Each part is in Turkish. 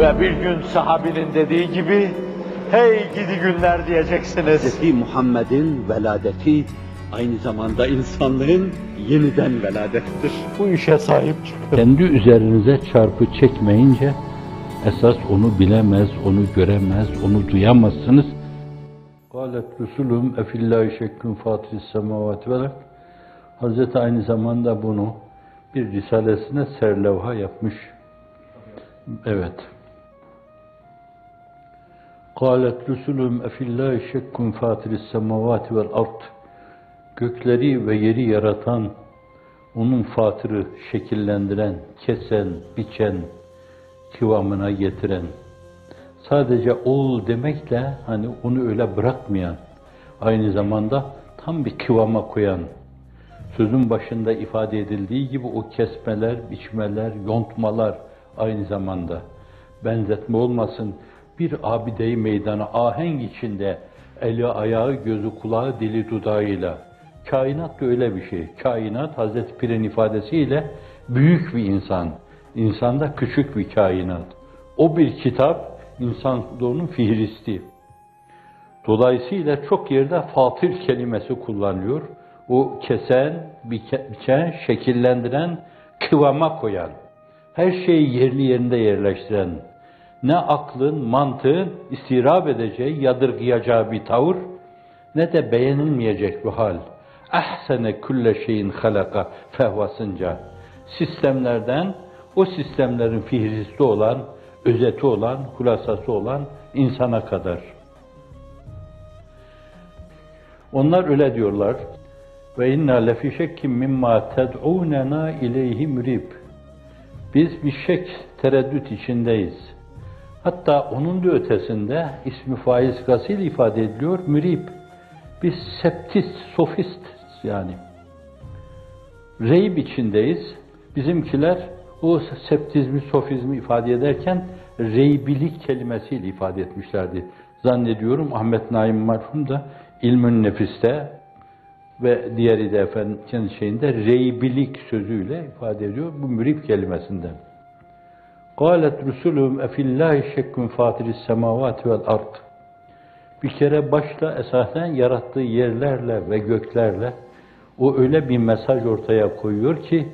Ve bir gün sahabinin dediği gibi, hey gidi günler diyeceksiniz. Hz. Muhammed'in veladeti aynı zamanda insanların yeniden veladettir. Bu işe sahip çıkın. Kendi üzerinize çarpı çekmeyince, esas onu bilemez, onu göremez, onu duyamazsınız. قَالَتْ رُسُلُهُمْ اَفِ اللّٰهِ شَكْكُمْ فَاتِرِ السَّمَوَاتِ وَلَكْ. Hazreti aynı zamanda bunu bir risalesine serlevha yapmış. Evet. قَالَتْ رُسُلُهُمْ اَفِ اللّٰهِ شَكْكُمْ فَاتِرِ السَّمَوَاتِ وَالْاَرْضِ. Gökleri ve yeri yaratan, onun fatırı şekillendiren, kesen, biçen, kıvamına getiren, sadece ol demekle hani onu öyle bırakmayan, aynı zamanda tam bir kıvama koyan, sözün başında ifade edildiği gibi o kesmeler, biçmeler, yontmalar aynı zamanda benzetme olmasın, bir abideyi meydana ahenk içinde eli, ayağı, gözü, kulağı, dili, dudağıyla. Kainat da öyle bir şey. Kainat, Hazreti Pir'in ifadesiyle büyük bir insan. İnsanda küçük bir kainat. O bir kitap, insanlığının fihristi. Dolayısıyla çok yerde fatir kelimesi kullanılıyor. O kesen, biçen, şekillendiren, kıvama koyan, her şeyi yerli yerinde yerleştiren, ne aklın, mantığın istirap edeceği, yadırgayacağı bir tavır, ne de beğenilmeyecek bir hal. Ahsene külle şeyin halaka fehvasınca. Sistemlerden, o sistemlerin fihristi olan, özeti olan, hulasası olan insana kadar. Onlar öyle diyorlar. Ve inna lefi şekkim mimma ted'ûnena ileyhi mürib. Biz bir şek, tereddüt içindeyiz. Hatta onun da ötesinde ismi faiz gasil ifade ediliyor, mürib. Biz septist, sofist yani. Reyb içindeyiz. Bizimkiler o septizmi, sofizmi ifade ederken reybilik kelimesiyle ifade etmişlerdi. Zannediyorum Ahmet Naim marhum da İlmün Nefis'te ve diğeri de efendim kendi şeyinde reybilik sözüyle ifade ediyor bu mürib kelimesinden. قَالَتْ رُسُلُهُمْ اَفِ اللّٰهِ شَكْكُمْ فَاتِرِ السَّمَوَاتِ وَالْاَرْضِ. Bir kere başla esasen yarattığı yerlerle ve göklerle o öyle bir mesaj ortaya koyuyor ki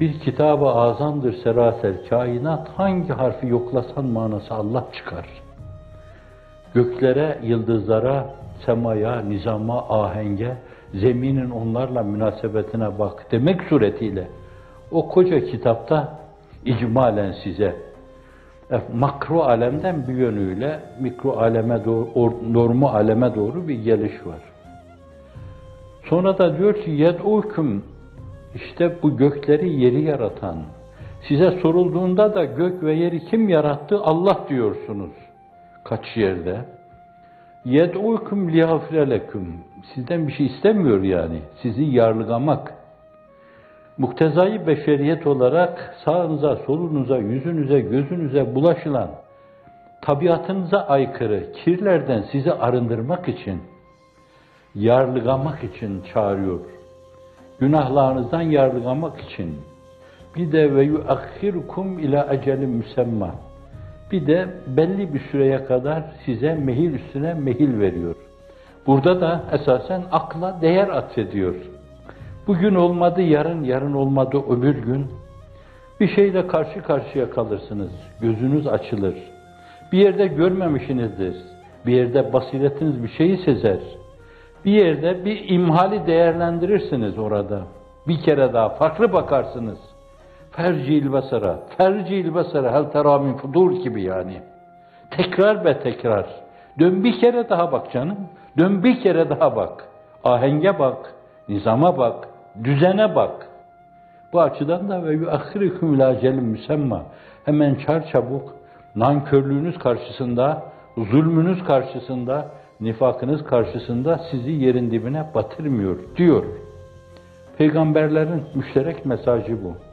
bir kitab-ı azamdır seraser kainat, hangi harfi yoklasan manası Allah çıkar. Göklere, yıldızlara, semaya, nizama, ahenge, zeminin onlarla münasebetine bak demek suretiyle o koca kitapta icmalen size makro alemden bir yönüyle mikro aleme doğru, normu aleme doğru bir geliş var. Sonra da diyor ki yed'ûküm, işte bu gökleri yeri yaratan, size sorulduğunda da gök ve yeri kim yarattı? Allah diyorsunuz. Kaç yerde? Yed'ûküm liyagfire leküm. Sizden bir şey istemiyor yani. Sizi yargılamak. Muktezai beşeriyet olarak sağınıza, solunuza, yüzünüze, gözünüze bulaşılan, tabiatınıza aykırı kirlerden sizi arındırmak için, yargılamak için çağırıyor. Günahlarınızdan yargılamak için. Bir de ve yuakhirukum ila ecelin müsemma. Bir de belli bir süreye kadar size mehil üstüne mehil veriyor. Burada da esasen akla değer atfediyor. Bugün olmadı yarın, yarın olmadı öbür gün. Bir şeyle karşı karşıya kalırsınız, gözünüz açılır. Bir yerde görmemişsinizdir, bir yerde basiretiniz bir şeyi sezer. Bir yerde bir imhali değerlendirirsiniz orada. Bir kere daha farklı bakarsınız. Fercil basara, fercil basara, hel terâ min fudur gibi yani. Tekrar ve tekrar. Dön bir kere daha bak canım, dön bir kere daha bak. Ahenge bak, nizama bak, düzene bak. Bu açıdan da ve yuakhirüküm ilâ ecelin müsemma. Hemen çarçabuk nankörlüğünüz karşısında, zulmünüz karşısında, nifakınız karşısında sizi yerin dibine batırmıyor diyor. Peygamberlerin müşterek mesajı bu.